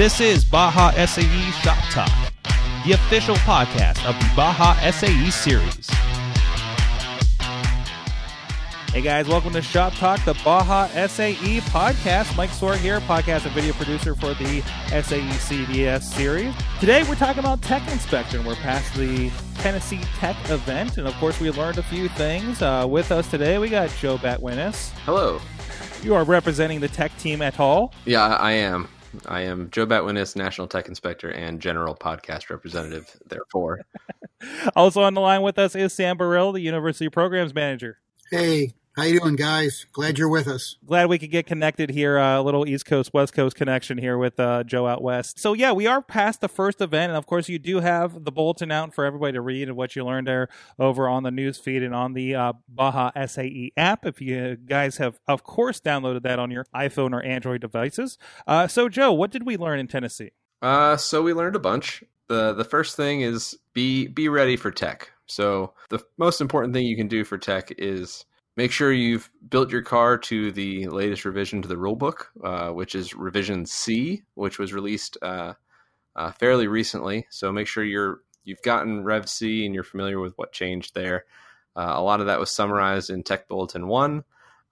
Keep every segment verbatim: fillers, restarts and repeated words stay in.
This is Baja S A E Shop Talk, the official podcast of the Baja S A E series. Hey guys, welcome to Shop Talk, the Baja S A E podcast. Mike Sore here, podcast and video producer for the S A E C D S series. Today we're talking about tech inspection. We're past the Tennessee Tech event, and of course we learned a few things. Uh, with us today we got Joe Batwinis. Hello. You are representing the tech team at all? Yeah, I am. I am Joe Batwinis, National Tech Inspector and General Podcast Representative, therefore. Also on the line with us is Sam Burrill, the University Programs Manager. Hey, how you doing, guys? Glad you're with us. Glad we could get connected here, a uh, little East Coast, West Coast connection here with uh, Joe out west. So, yeah, we are past the first event, and, of course, you do have the bulletin out for everybody to read and what you learned there over on the news feed and on the uh, Baja S A E app, if you guys have, of course, downloaded that on your iPhone or Android devices. Uh, so, Joe, what did we learn in Tennessee? Uh, so we learned a bunch. The The first thing is be be ready for tech. So the most important thing you can do for tech is make sure you've built your car to the latest revision to the rulebook, uh, which is revision C, which was released uh, uh, fairly recently. So make sure you're you've gotten Rev C and you're familiar with what changed there. Uh, a lot of that was summarized in Tech Bulletin one,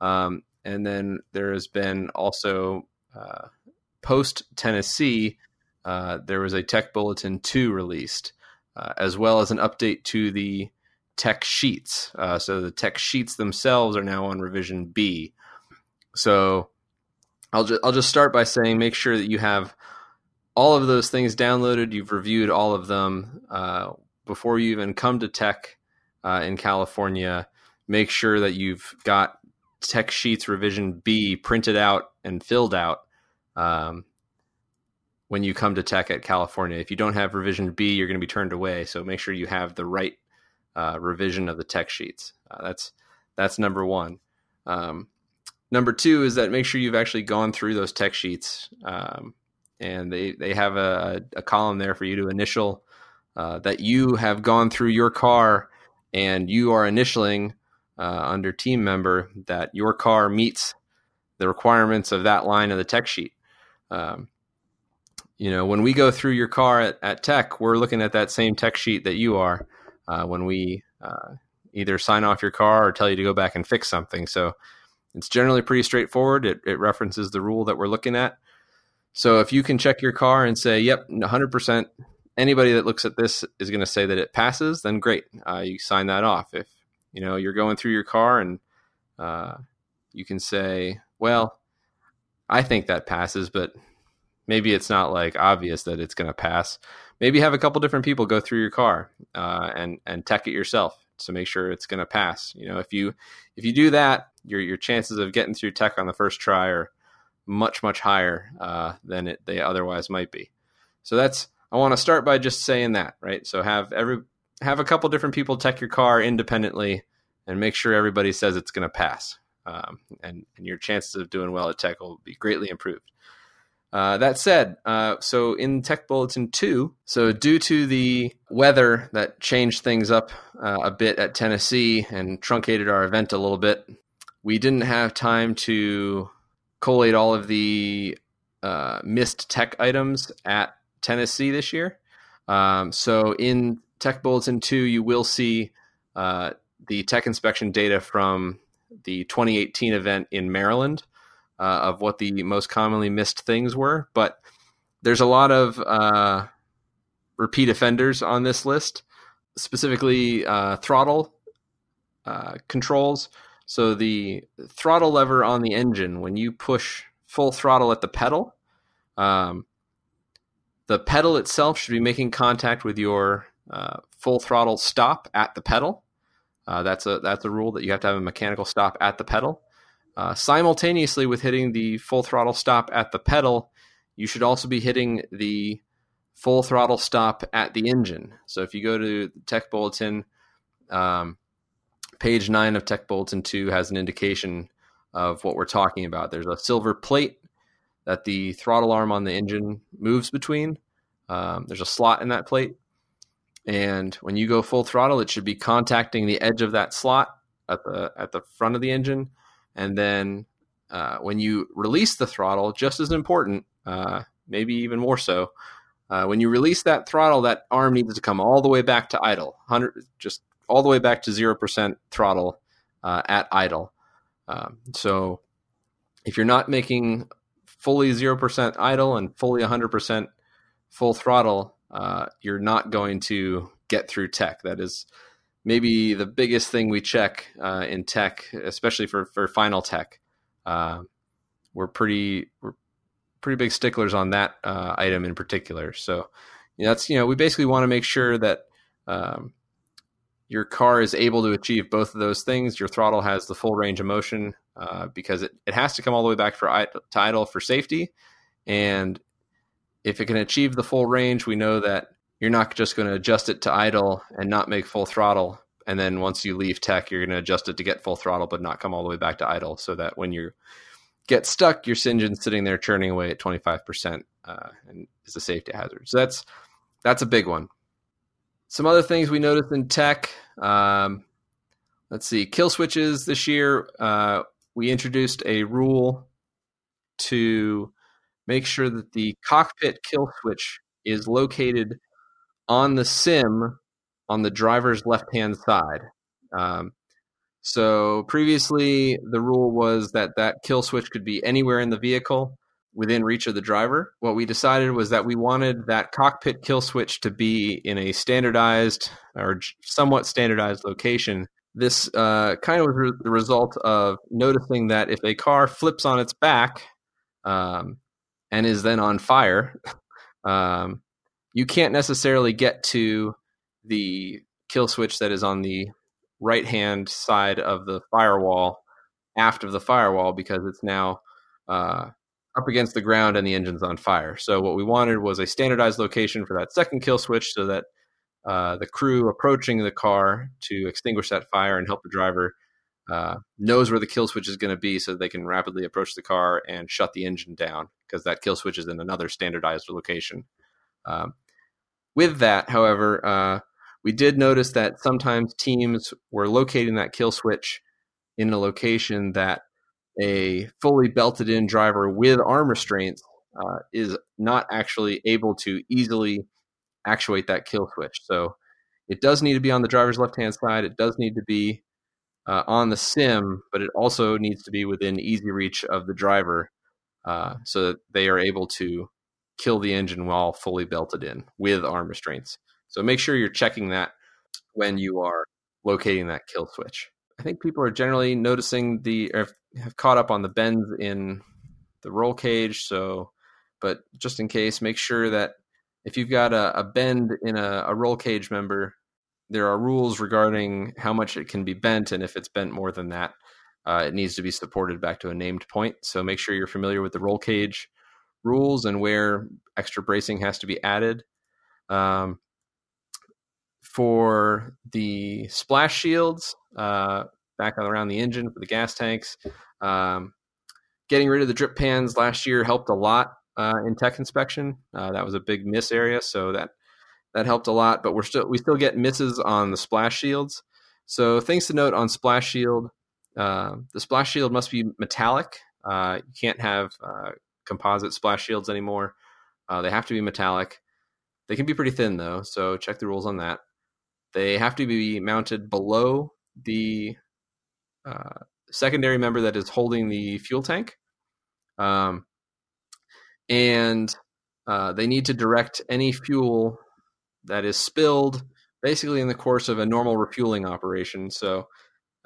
um, and then there has been also uh, post Tennessee. Uh, there was a Tech Bulletin two released, uh, as well as an update to the tech sheets. Uh, so the tech sheets themselves are now on revision B. So I'll, ju- I'll just start by saying make sure that you have all of those things downloaded. You've reviewed all of them uh, before you even come to tech uh, in California. Make sure that you've got tech sheets revision B printed out and filled out Um when you come to tech at California. If you don't have revision B, you're going to be turned away. So make sure you have the right uh, revision of the tech sheets. Uh, that's that's number one. Um, number two is that make sure you've actually gone through those tech sheets. Um, and they, they have a, a column there for you to initial uh, that you have gone through your car and you are initialing uh, under team member that your car meets the requirements of that line of the tech sheet. Um, You know, when we go through your car at, at tech, we're looking at that same tech sheet that you are uh, when we uh, either sign off your car or tell you to go back and fix something. So it's generally pretty straightforward. It, it references the rule that we're looking at. So if you can check your car and say, yep, one hundred percent, anybody that looks at this is going to say that it passes, then great. Uh, you sign that off. If, you know, you're going through your car and uh, you can say, well, I think that passes, but maybe it's not like obvious that it's going to pass. Maybe have a couple different people go through your car uh, and and tech it yourself to make sure it's going to pass. You know, if you if you do that, your your chances of getting through tech on the first try are much much higher uh, than it, they otherwise might be. So that's I want to start by just saying that, right? So have every have a couple different people tech your car independently and make sure everybody says it's going to pass, um, and and your chances of doing well at tech will be greatly improved. Uh, that said, uh, so in Tech Bulletin two, so due to the weather that changed things up uh, a bit at Tennessee and truncated our event a little bit, we didn't have time to collate all of the uh, missed tech items at Tennessee this year. Um, so in Tech Bulletin two, you will see uh, the tech inspection data from the twenty eighteen event in Maryland. Uh, of what the most commonly missed things were, but there's a lot of uh, repeat offenders on this list, specifically uh, throttle uh, controls. So the throttle lever on the engine, when you push full throttle at the pedal, um, the pedal itself should be making contact with your uh, full throttle stop at the pedal. Uh, that's a that's a rule that you have to have a mechanical stop at the pedal. Uh, simultaneously with hitting the full throttle stop at the pedal, you should also be hitting the full throttle stop at the engine. So if you go to the Tech Bulletin, um, page nine of Tech Bulletin two has an indication of what we're talking about. There's a silver plate that the throttle arm on the engine moves between. Um, there's a slot in that plate. And when you go full throttle, it should be contacting the edge of that slot at the at the front of the engine. And then uh, when you release the throttle, just as important, uh, maybe even more so. Uh, when you release that throttle, that arm needs to come all the way back to idle, one hundred, just all the way back to zero percent throttle uh, at idle. Um, so if you're not making fully zero percent idle and fully one hundred percent full throttle, uh, you're not going to get through tech. That is maybe the biggest thing we check uh, in tech, especially for, for final tech. Uh, we're pretty... We're, pretty big sticklers on that uh, item in particular. So you know, that's, you know, we basically want to make sure that um, your car is able to achieve both of those things. Your throttle has the full range of motion uh, because it, it has to come all the way back for to idle for safety. And if it can achieve the full range, we know that you're not just going to adjust it to idle and not make full throttle. And then once you leave tech, you're going to adjust it to get full throttle, but not come all the way back to idle, so that when you're get stuck, your engine's sitting there churning away at twenty-five percent uh, and is a safety hazard. So that's that's a big one. Some other things we noticed in tech. Um, let's see, kill switches this year. Uh, we introduced a rule to make sure that the cockpit kill switch is located on the sim on the driver's left-hand side. Um So previously, the rule was that that kill switch could be anywhere in the vehicle within reach of the driver. What we decided was that we wanted that cockpit kill switch to be in a standardized or somewhat standardized location. This uh, kind of was the result of noticing that if a car flips on its back um, and is then on fire, um, you can't necessarily get to the kill switch that is on the right hand side of the firewall, aft of the firewall, because it's now uh, up against the ground and the engine's on fire. So what we wanted was a standardized location for that second kill switch, so that uh, the crew approaching the car to extinguish that fire and help the driver uh, knows where the kill switch is going to be, so they can rapidly approach the car and shut the engine down, because that kill switch is in another standardized location. Um, with that, however, uh, we did notice that sometimes teams were locating that kill switch in a location that a fully belted in driver with arm restraints uh, is not actually able to easily actuate that kill switch. So it does need to be on the driver's left-hand side. It does need to be uh, on the sim, but it also needs to be within easy reach of the driver uh, so that they are able to kill the engine while fully belted in with arm restraints. So make sure you're checking that when you are locating that kill switch. I think people are generally noticing the, or have caught up on the bends in the roll cage. So, but just in case, make sure that if you've got a, a bend in a, a roll cage member, there are rules regarding how much it can be bent. And if it's bent more than that, uh, it needs to be supported back to a named point. So make sure you're familiar with the roll cage rules and where extra bracing has to be added. Um, For the splash shields, uh, back around the engine for the gas tanks, um, getting rid of the drip pans last year helped a lot uh, in tech inspection. Uh, that was a big miss area, so that that helped a lot. But we're still we still get misses on the splash shields. So things to note on splash shield: uh, the splash shield must be metallic. Uh, you can't have uh, composite splash shields anymore. Uh, they have to be metallic. They can be pretty thin though, so check the rules on that. They have to be mounted below the uh, secondary member that is holding the fuel tank. Um, and uh, they need to direct any fuel that is spilled basically in the course of a normal refueling operation. So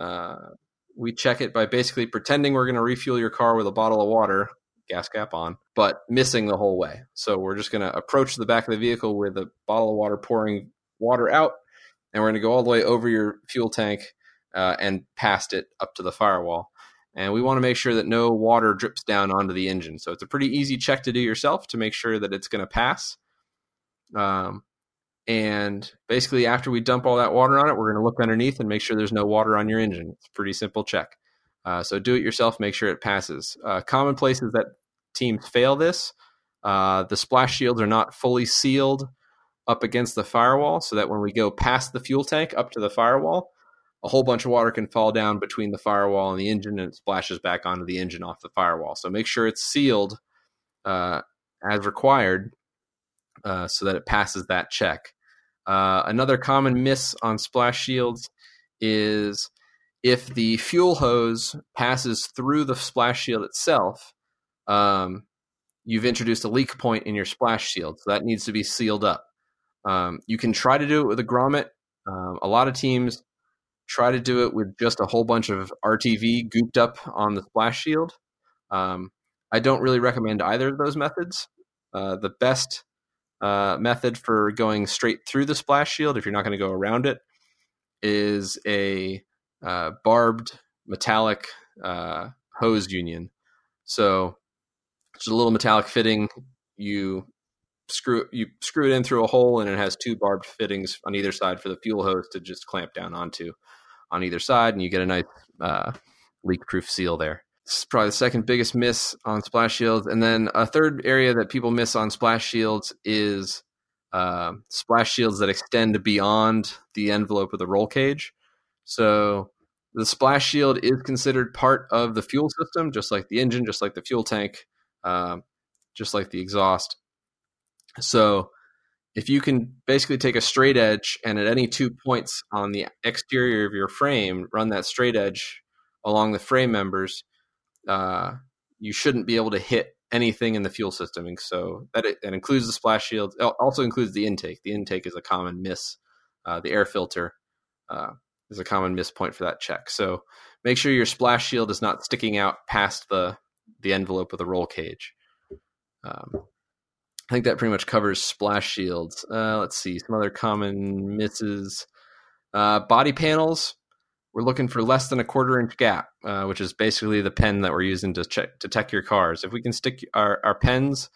uh, we check it by basically pretending we're going to refuel your car with a bottle of water, gas cap on, but missing the whole way. So we're just going to approach the back of the vehicle with a bottle of water pouring water out. And we're going to go all the way over your fuel tank uh, and past it up to the firewall. And we want to make sure that no water drips down onto the engine. So it's a pretty easy check to do yourself to make sure that it's going to pass. Um, and basically, after we dump all that water on it, we're going to look underneath and make sure there's no water on your engine. It's a pretty simple check. Uh, so do it yourself. Make sure it passes. Uh, common places that teams fail this, uh, the splash shields are not fully sealed up against the firewall, so that when we go past the fuel tank up to the firewall, a whole bunch of water can fall down between the firewall and the engine, and it splashes back onto the engine off the firewall. So make sure it's sealed uh, as required uh, so that it passes that check. Uh, another common miss on splash shields is if the fuel hose passes through the splash shield itself, um, you've introduced a leak point in your splash shield. So that needs to be sealed up. Um, you can try to do it with a grommet. Um, a lot of teams try to do it with just a whole bunch of R T V gooped up on the splash shield. Um, I don't really recommend either of those methods. Uh, the best uh, method for going straight through the splash shield, if you're not going to go around it, is a uh, barbed metallic uh, hose union. So it's a little metallic fitting. You screw you screw it in through a hole, and it has two barbed fittings on either side for the fuel hose to just clamp down onto on either side, and you get a nice uh, leak-proof seal there. This is probably the second biggest miss on splash shields. And then a third area that people miss on splash shields is uh, splash shields that extend beyond the envelope of the roll cage. So the splash shield is considered part of the fuel system, just like the engine, just like the fuel tank, uh, just like the exhaust. So if you can basically take a straight edge and at any two points on the exterior of your frame, run that straight edge along the frame members, uh, you shouldn't be able to hit anything in the fuel system. And so that, it, that includes the splash shield. It also includes the intake. The intake is a common miss. Uh, the air filter uh, is a common miss point for that check. So make sure your splash shield is not sticking out past the, the envelope of the roll cage. Um, I think that pretty much covers splash shields. Uh, let's see, some other common misses. Uh, body panels, we're looking for less than a quarter inch gap, uh, which is basically the pen that we're using to check to tech your cars. If we can stick our, our pens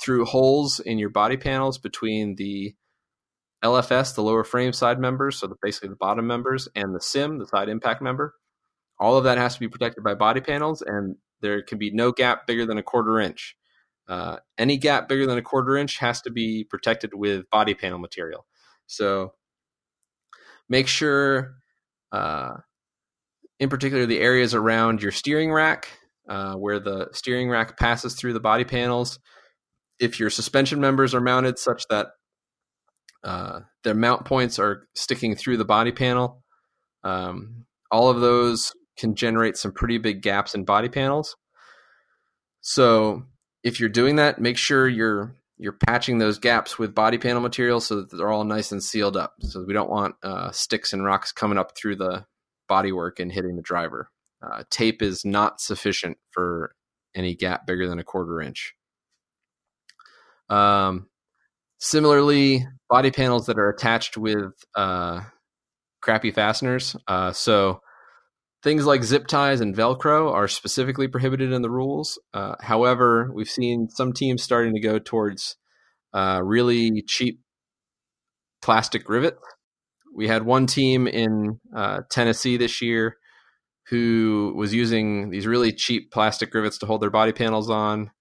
through holes in your body panels between the L F S, the lower frame side members, so the, basically the bottom members, and the S I M, the side impact member, all of that has to be protected by body panels, and there can be no gap bigger than a quarter inch. Uh, any gap bigger than a quarter inch has to be protected with body panel material. So make sure, uh, in particular, the areas around your steering rack, uh, where the steering rack passes through the body panels. If your suspension members are mounted such that uh, their mount points are sticking through the body panel, um, all of those can generate some pretty big gaps in body panels. So if you're doing that, make sure you're you're patching those gaps with body panel material so that they're all nice and sealed up. So we don't want uh, sticks and rocks coming up through the bodywork and hitting the driver. Uh, tape is not sufficient for any gap bigger than a quarter inch. Um, similarly, body panels that are attached with uh, crappy fasteners. Uh, so things like zip ties and Velcro are specifically prohibited in the rules. Uh, however, we've seen some teams starting to go towards uh, really cheap plastic rivets. We had one team in uh, Tennessee this year who was using these really cheap plastic rivets to hold their body panels on.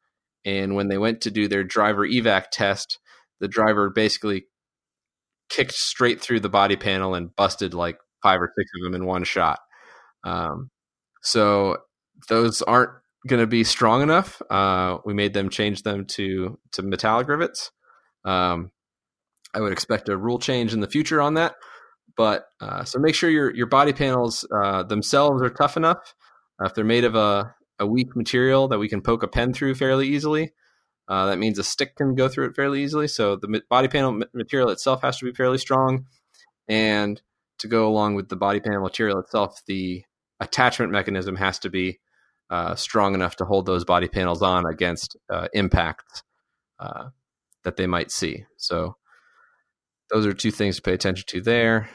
And when they went to do their driver evac test, the driver basically kicked straight through the body panel and busted like five or six of them in one shot. Um, so those aren't going to be strong enough. Uh, we made them change them to, to metallic rivets. Um, I would expect a rule change in the future on that, but, uh, so make sure your, your body panels, uh, themselves are tough enough. Uh, if they're made of a, a weak material that we can poke a pen through fairly easily, uh, that means a stick can go through it fairly easily. So the body panel material itself has to be fairly strong, and to go along with the body panel material itself, the attachment mechanism has to be uh, strong enough to hold those body panels on against uh, impacts uh, that they might see. So those are two things to pay attention to there.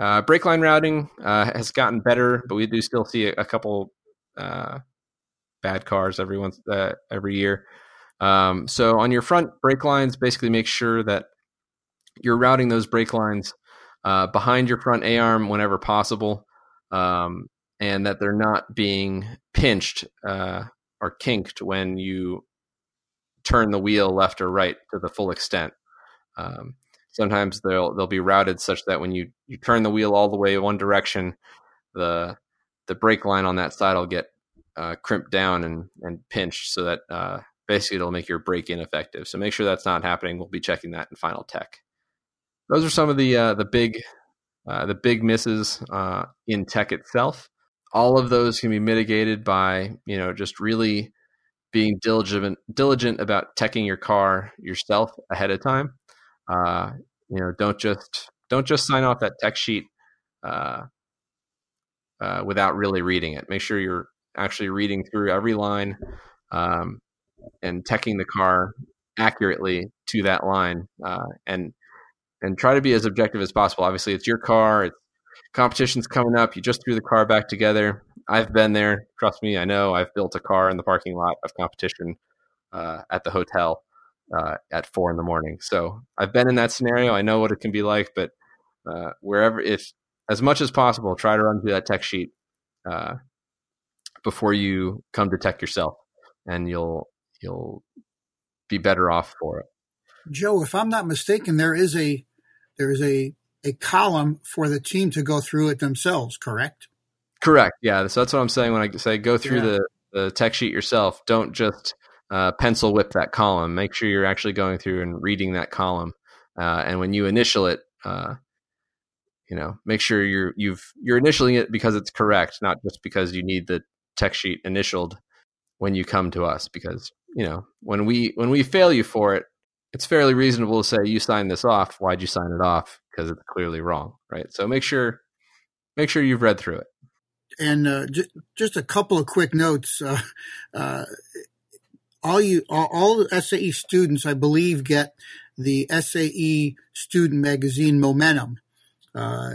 Uh, brake line routing uh, has gotten better, but we do still see a, a couple uh, bad cars every once, uh, every year. Um, so on your front brake lines, basically make sure that you're routing those brake lines uh, behind your front A-arm whenever possible. Um, and that they're not being pinched uh, or kinked when you turn the wheel left or right to the full extent. Um, sometimes they'll they'll be routed such that when you, you turn the wheel all the way one direction, the the brake line on that side will get uh, crimped down and, and pinched so that uh, basically it'll make your break ineffective. So make sure that's not happening. We'll be checking that in Final Tech. Those are some of the uh, the big uh, the big misses uh, in tech itself. All of those can be mitigated by, you know, just really being diligent diligent about teching your car yourself ahead of time. Uh, you know, don't just don't just sign off that tech sheet uh, uh, without really reading it. Make sure you're actually reading through every line um, and teching the car accurately to that line, uh, and and try to be as objective as possible. Obviously, it's your car. It's, competition's coming up. You just threw the car back together. I've been there. Trust me, I know. I've built a car in the parking lot of competition uh, at the hotel uh, at four in the morning. So I've been in that scenario. I know what it can be like. But uh, wherever, if as much as possible, try to run through that tech sheet uh, before you come to tech yourself, and you'll you'll be better off for it. Joe, if I'm not mistaken, there is a there is a a column for the team to go through it themselves, correct? Correct. Yeah. So that's what I'm saying when I say go through yeah. the, the tech sheet yourself. Don't just uh, pencil whip that column. Make sure you're actually going through and reading that column. Uh, and when you initial it, uh, you know, make sure you're you've you're initialing it because it's correct, not just because you need the tech sheet initialed when you come to us. Because, you know, when we when we fail you for it, it's fairly reasonable to say you signed this off. Why'd you sign it off? Because it's clearly wrong, right? So make sure make sure you've read through it. And uh, just, just a couple of quick notes. Uh, uh, all you all, all S A E students, I believe, get the S A E student magazine Momentum. Uh,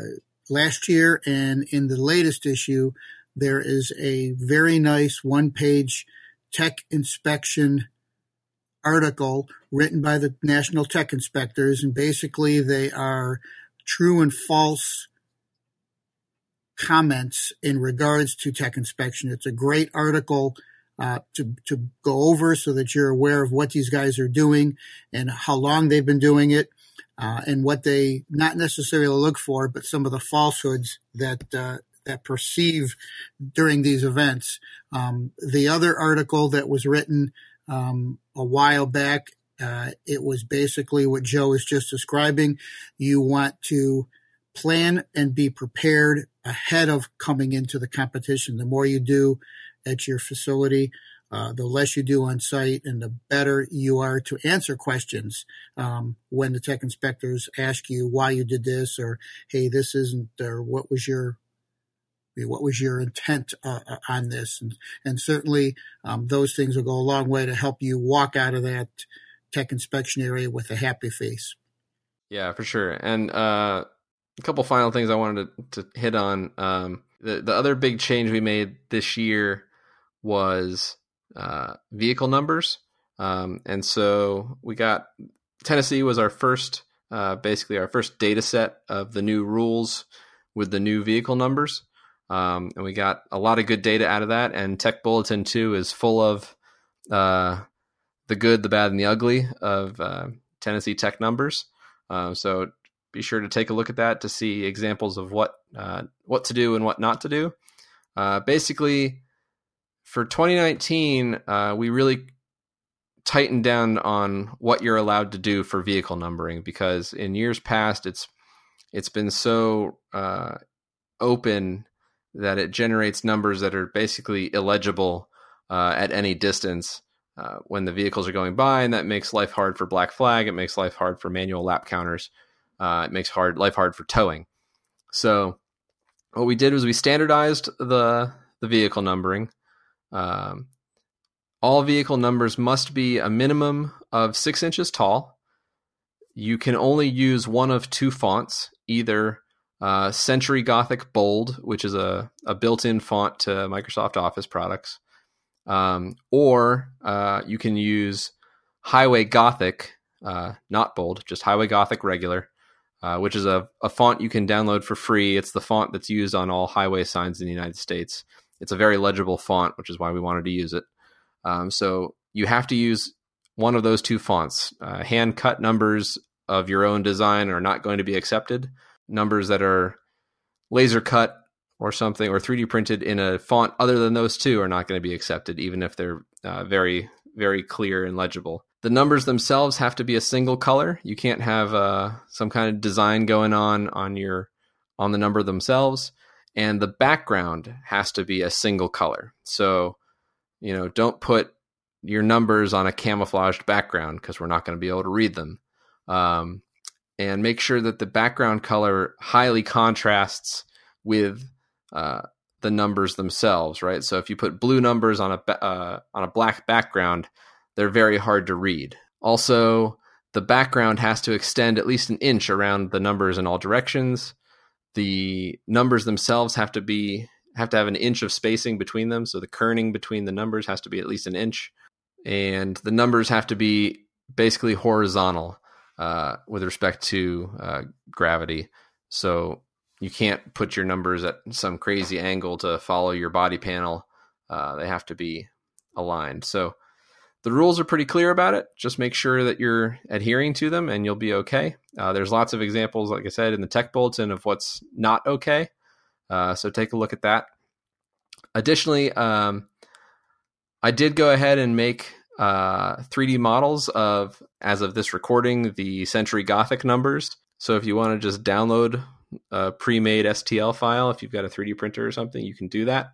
last year and in the latest issue, there is a very nice one-page tech inspection article written by the National Tech Inspectors, and basically they are true and false comments in regards to tech inspection. It's a great article uh, to to go over so that you're aware of what these guys are doing and how long they've been doing it, uh, and what they not necessarily look for, but some of the falsehoods that uh, that perceive during these events. Um, the other article that was written Um, a while back, uh, it was basically what Joe is just describing. You want to plan and be prepared ahead of coming into the competition. The more you do at your facility, uh, the less you do on site, and the better you are to answer questions um, when the tech inspectors ask you why you did this, or hey, this isn't, or what was your What was your intent uh, on this? And, and certainly um, those things will go a long way to help you walk out of that tech inspection area with a happy face. Yeah, for sure. And uh, a couple final things I wanted to, to hit on. Um, the, the other big change we made this year was uh, vehicle numbers. Um, and so we got Tennessee was our first, uh, basically our first data set of the new rules with the new vehicle numbers. Um, and we got a lot of good data out of that. And Tech Bulletin two is full of uh, the good, the bad, and the ugly of uh, Tennessee Tech numbers. Uh, so be sure to take a look at that to see examples of what uh, what to do and what not to do. Uh, basically, for twenty nineteen, uh, we really tightened down on what you're allowed to do for vehicle numbering, because in years past, it's it's been so uh, open that it generates numbers that are basically illegible uh, at any distance uh, when the vehicles are going by, and that makes life hard for Black Flag. It makes life hard for manual lap counters. Uh, it makes hard life hard for towing. So what we did was we standardized the the vehicle numbering. Um, all vehicle numbers must be a minimum of six inches tall. You can only use one of two fonts, either Uh, Century Gothic Bold, which is a, a built-in font to Microsoft Office products. Um, or uh, you can use Highway Gothic, uh, not bold, just Highway Gothic regular, uh, which is a, a font you can download for free. It's the font that's used on all highway signs in the United States. It's a very legible font, which is why we wanted to use it. Um, so you have to use one of those two fonts. Uh, hand-cut numbers of your own design are not going to be accepted. Numbers that are laser cut or something, or three D printed in a font other than those two, are not going to be accepted, even if they're uh, very very clear and legible. The numbers themselves have to be a single color. You can't have uh, some kind of design going on on your on the number themselves. And the background has to be a single color. So, you know, don't put your numbers on a camouflaged background because we're not going to be able to read them. Um, and make sure that the background color highly contrasts with uh, the numbers themselves, right? So if you put blue numbers on a uh, on a black background, they're very hard to read. Also, the background has to extend at least an inch around the numbers in all directions. The numbers themselves have to be have to have an inch of spacing between them, so the kerning between the numbers has to be at least an inch. And the numbers have to be basically horizontal uh, with respect to uh, gravity. So you can't put your numbers at some crazy angle to follow your body panel. Uh, they have to be aligned. So the rules are pretty clear about it. Just make sure that you're adhering to them and you'll be okay. Uh, there's lots of examples, like I said, in the Tech Bulletin of what's not okay. Uh, so take a look at that. Additionally, um, I did go ahead and make uh, three D models of, as of this recording, the Century Gothic numbers. So if you want to just download a pre-made S T L file, if you've got a three D printer or something, you can do that.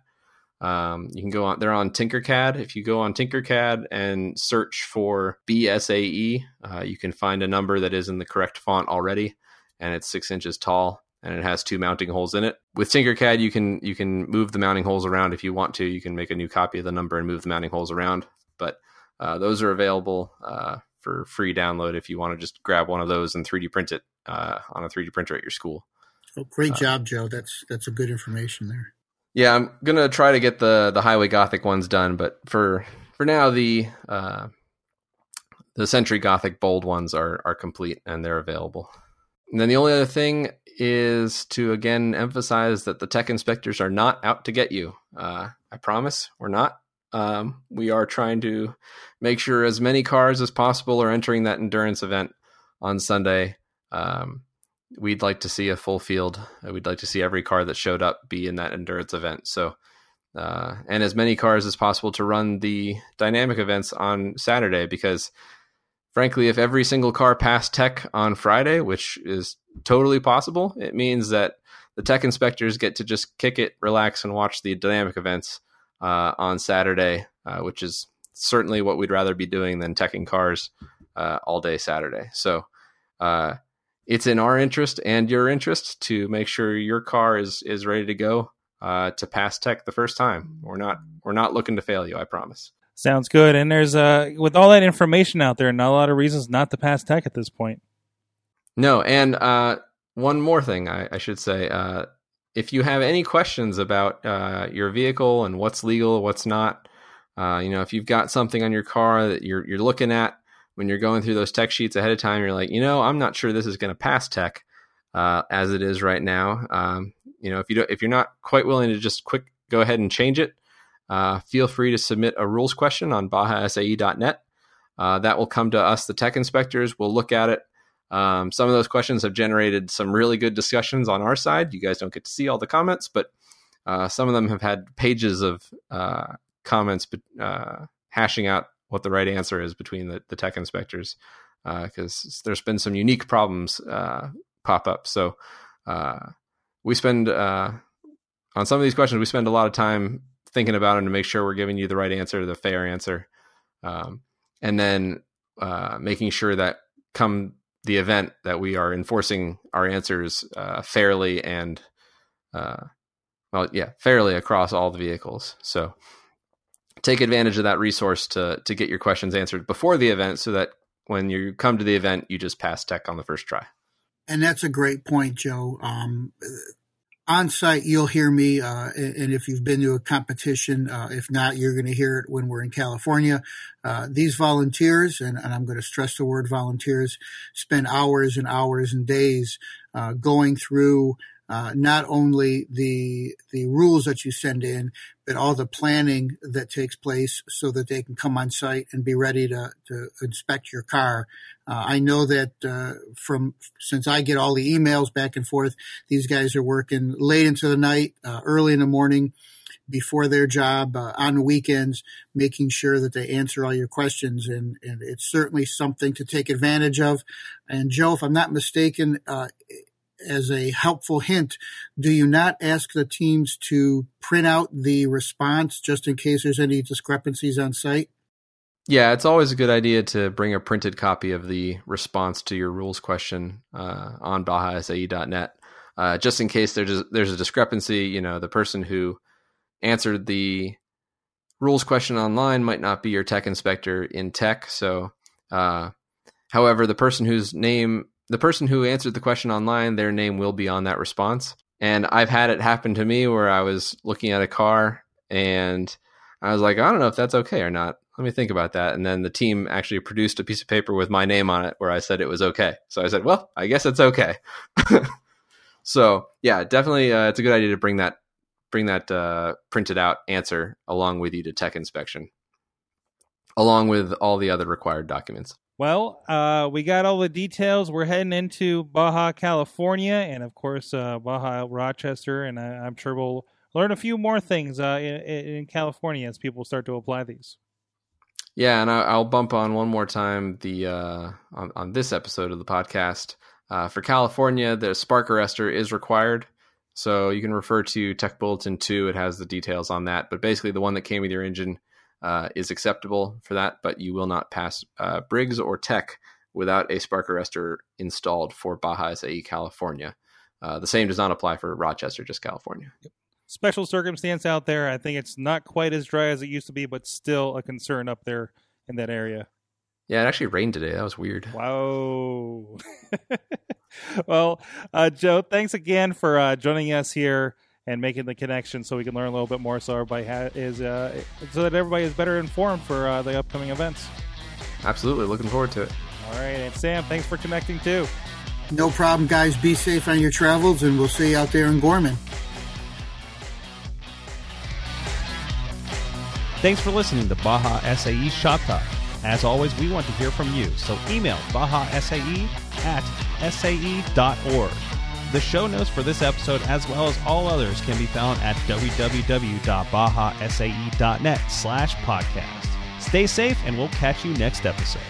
Um, you can go on, they're on Tinkercad. If you go on Tinkercad and search for B S A E, uh, you can find a number that is in the correct font already, and it's six inches tall and it has two mounting holes in it. With Tinkercad, you can, you can move the mounting holes around. If you want to, you can make a new copy of the number and move the mounting holes around, but, uh, those are available, uh, for free download. If you want to just grab one of those and three D print it, uh, on a three D printer at your school. Well, great uh, job, Joe. That's, that's a good information there. Yeah, I'm going to try to get the, the Highway Gothic ones done, but for for now, the uh, the Century Gothic Bold ones are, are complete and they're available. And then the only other thing is to, again, emphasize that the tech inspectors are not out to get you. Uh, I promise we're not. Um, we are trying to make sure as many cars as possible are entering that endurance event on Sunday. Um We'd like to see a full field. We'd like to see every car that showed up be in that endurance event. So, uh, and as many cars as possible to run the dynamic events on Saturday, because frankly, if every single car passed tech on Friday, which is totally possible, it means that the tech inspectors get to just kick it, relax, and watch the dynamic events uh, on Saturday, uh, which is certainly what we'd rather be doing than teching cars uh, all day Saturday. So, uh, it's in our interest and your interest to make sure your car is, is ready to go uh, to pass tech the first time. We're not we're not looking to fail you, I promise. Sounds good. And there's uh with all that information out there, not a lot of reasons not to pass tech at this point. No, and uh, one more thing I, I should say: uh, if you have any questions about uh, your vehicle and what's legal, what's not, uh, you know, if you've got something on your car that you're you're looking at. When you're going through those tech sheets ahead of time, you're like, you know, I'm not sure this is going to pass tech uh, as it is right now. Um, you know, if you don't, if you're not quite willing to just quick go ahead and change it, uh, feel free to submit a rules question on Baja S A E dot net. Uh, that will come to us, the tech inspectors. We'll look at it. Um, some of those questions have generated some really good discussions on our side. You guys don't get to see all the comments, but uh, some of them have had pages of uh, comments uh, hashing out what the right answer is between the, the tech inspectors, because uh, there's been some unique problems uh, pop up. So uh, we spend uh, on some of these questions, we spend a lot of time thinking about them to make sure we're giving you the right answer, the fair answer. Um, and then uh, making sure that come the event that we are enforcing our answers uh, fairly and uh, well, yeah, fairly across all the vehicles. So, take advantage of that resource to to get your questions answered before the event so that when you come to the event, you just pass tech on the first try. And that's a great point, Joe. Um, on site, you'll hear me. Uh, and if you've been to a competition, uh, if not, you're going to hear it when we're in California. Uh, these volunteers, and, and I'm going to stress the word volunteers, spend hours and hours and days uh, going through Uh, not only the the rules that you send in, and all the planning that takes place so that they can come on site and be ready to, to inspect your car. Uh, I know that uh, from since I get all the emails back and forth, these guys are working late into the night, uh, early in the morning, before their job, uh, on weekends, making sure that they answer all your questions. And, and it's certainly something to take advantage of. And Joe, if I'm not mistaken, uh, as a helpful hint, do you not ask the teams to print out the response just in case there's any discrepancies on site? Yeah, it's always a good idea to bring a printed copy of the response to your rules question uh, on Baja S A E dot net, uh, just in case there's there's a discrepancy. You know, the person who answered the rules question online might not be your tech inspector in tech. So, uh, however, the person whose name, the person who answered the question online, their name will be on that response. And I've had it happen to me where I was looking at a car and I was like, I don't know if that's okay or not. Let me think about that. And then the team actually produced a piece of paper with my name on it where I said it was okay. So I said, well, I guess it's okay. So yeah, definitely. Uh, it's a good idea to bring that bring that uh, printed out answer along with you to tech inspection, along with all the other required documents. Well, uh, we got all the details. We're heading into Baja, California, and of course, uh, Baja, Rochester, and I, I'm sure we'll learn a few more things uh, in, in California as people start to apply these. Yeah, and I, I'll bump on one more time the uh, on, on this episode of the podcast. Uh, for California, the spark arrestor is required. So you can refer to Tech Bulletin two. It has the details on that. But basically, the one that came with your engine uh, is acceptable for that, but you will not pass uh, Briggs or Tech without a spark arrestor installed for Baja S A E California. Uh, the same does not apply for Rochester, just California. Yep. Special circumstance out there. I think it's not quite as dry as it used to be, but still a concern up there in that area. Yeah, it actually rained today. That was weird. Wow. Well, uh, Joe, thanks again for uh, joining us here and making the connection so we can learn a little bit more so everybody ha- is uh, so that everybody is better informed for uh, the upcoming events. Absolutely. Looking forward to it. All right. And Sam, thanks for connecting too. No problem, guys. Be safe on your travels, and we'll see you out there in Gorman. Thanks for listening to Baja S A E Shop Talk. As always, we want to hear from you, so email baja S A E at S A E dot org. The show notes for this episode, as well as all others, can be found at w w w dot baja S A E dot net slash podcast. Stay safe, and we'll catch you next episode.